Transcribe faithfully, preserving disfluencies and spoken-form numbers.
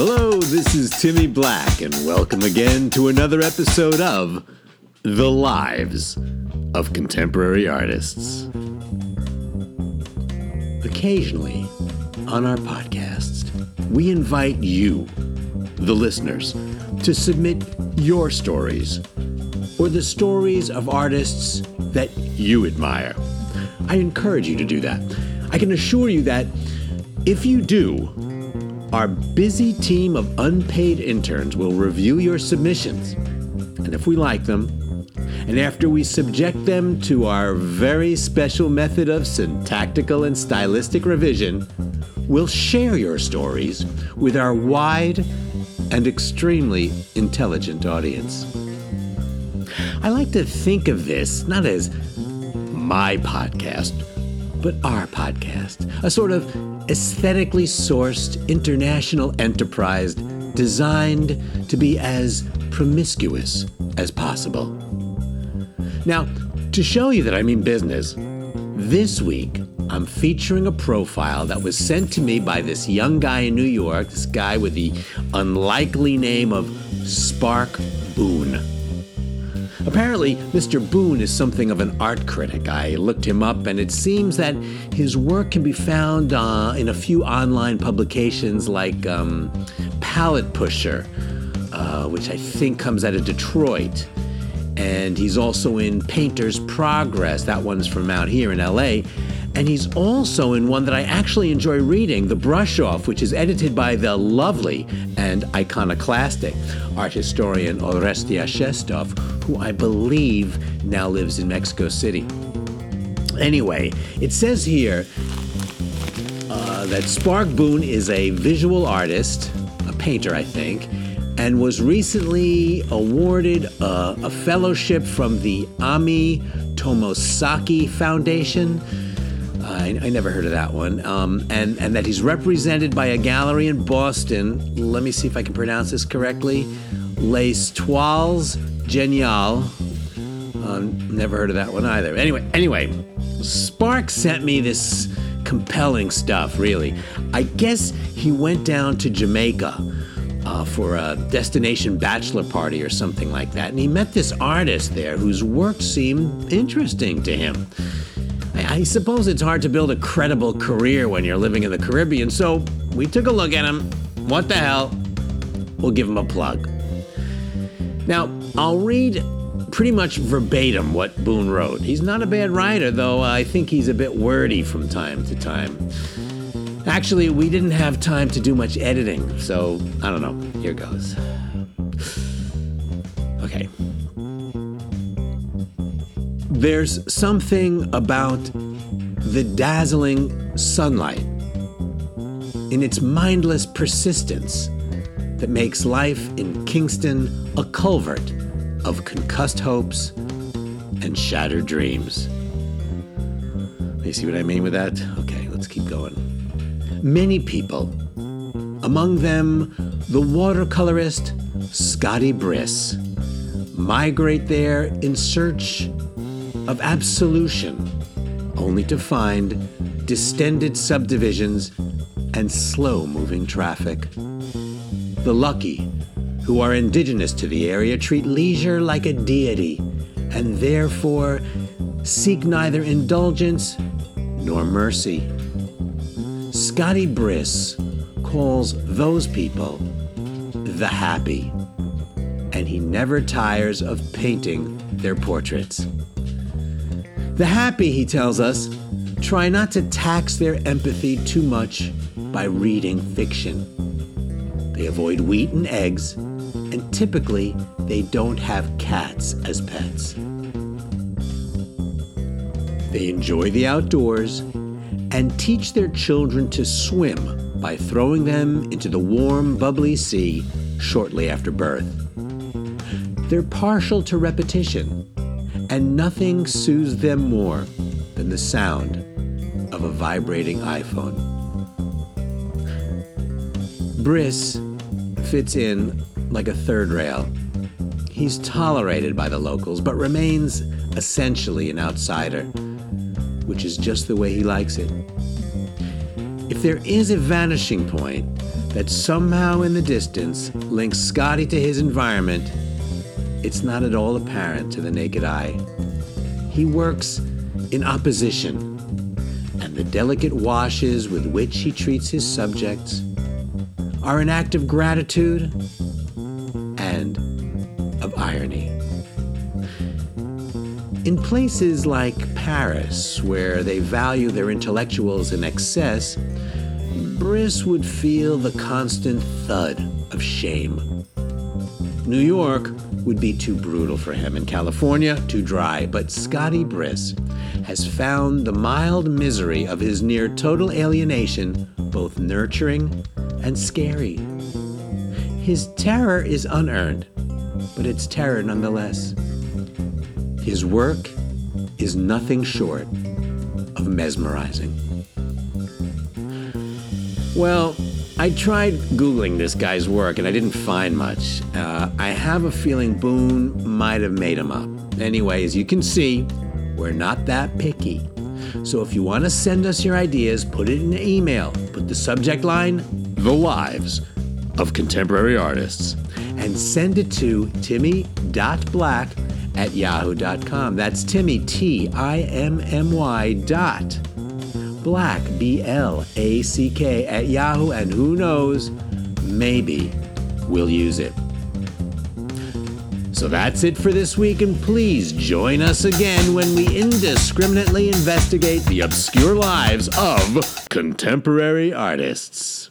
Hello, this is Timmy Black, and welcome again to another episode of The Lives of Contemporary Artists. Occasionally, on our podcasts, we invite you, the listeners, to submit your stories, or the stories of artists that you admire. I encourage you to do that. I can assure you that if you do, our busy team of unpaid interns will review your submissions, and if we like them, and after we subject them to our very special method of syntactical and stylistic revision, we'll share your stories with our wide and extremely intelligent audience. I like to think of this not as my podcast, but our podcast, a sort of aesthetically sourced international enterprise designed to be as promiscuous as possible. Now, to show you that I mean business, this week I'm featuring a profile that was sent to me by this young guy in New York, this guy with the unlikely name of Spark Boone. Apparently, Mister Boone is something of an art critic. I looked him up, and it seems that his work can be found uh, in a few online publications like um, Palette Pusher, uh, which I think comes out of Detroit. And he's also in Painter's Progress. That one's from out here in L A. And he's also in one that I actually enjoy reading, The Brush-Off, which is edited by the lovely and iconoclastic art historian Orestia Shestov, who I believe now lives in Mexico City. Anyway, it says here uh, that Spark Boone is a visual artist, a painter, I think, and was recently awarded a, a fellowship from the Ami Tomosaki Foundation. I, I never heard of that one, um, and, and that he's represented by a gallery in Boston. Let me see if I can pronounce this correctly. Les Toiles Géniales. Um, never heard of that one either. Anyway, anyway, Spark sent me this compelling stuff, really. I guess he went down to Jamaica uh, for a destination bachelor party or something like that, and he met this artist there whose work seemed interesting to him. I suppose it's hard to build a credible career when you're living in the Caribbean, so we took a look at him. What the hell? We'll give him a plug. Now, I'll read pretty much verbatim what Boone wrote. He's not a bad writer, though I think he's a bit wordy from time to time. Actually, we didn't have time to do much editing, so I don't know. Here goes. Okay. There's something about the dazzling sunlight in its mindless persistence that makes life in Kingston a culvert of concussed hopes and shattered dreams. You see what I mean with that? Okay, let's keep going. Many people, among them the watercolorist Scotty Briss, migrate there in search of absolution, only to find distended subdivisions and slow-moving traffic. The lucky, who are indigenous to the area, treat leisure like a deity, and therefore seek neither indulgence nor mercy. Scotty Briss calls those people the happy, and he never tires of painting their portraits. The happy, he tells us, try not to tax their empathy too much by reading fiction. They avoid wheat and eggs, and typically they don't have cats as pets. They enjoy the outdoors and teach their children to swim by throwing them into the warm, bubbly sea shortly after birth. They're partial to repetition, and nothing soothes them more than the sound of a vibrating iPhone. Briss fits in like a third rail. He's tolerated by the locals, but remains essentially an outsider, which is just the way he likes it. If there is a vanishing point that somehow in the distance links Scotty to his environment, it's not at all apparent to the naked eye. He works in opposition, and the delicate washes with which he treats his subjects are an act of gratitude and of irony. In places like Paris, where they value their intellectuals in excess, Briss would feel the constant thud of shame. New York would be too brutal for him, and California too dry, but Scotty Briss has found the mild misery of his near-total alienation both nurturing and scary. His terror is unearned, but it's terror nonetheless. His work is nothing short of mesmerizing. Well, I tried Googling this guy's work and I didn't find much. Uh, I have a feeling Boone might have made him up. Anyway, as you can see, we're not that picky. So if you want to send us your ideas, put it in an email. Put the subject line, The Lives of Contemporary Artists, and send it to timmy.black at yahoo dot com. That's Timmy, T I M M Y dot black, B L A C K, at Yahoo, and who knows, maybe we'll use it. So that's it for this week, and please join us again when we indiscriminately investigate the obscure lives of contemporary artists.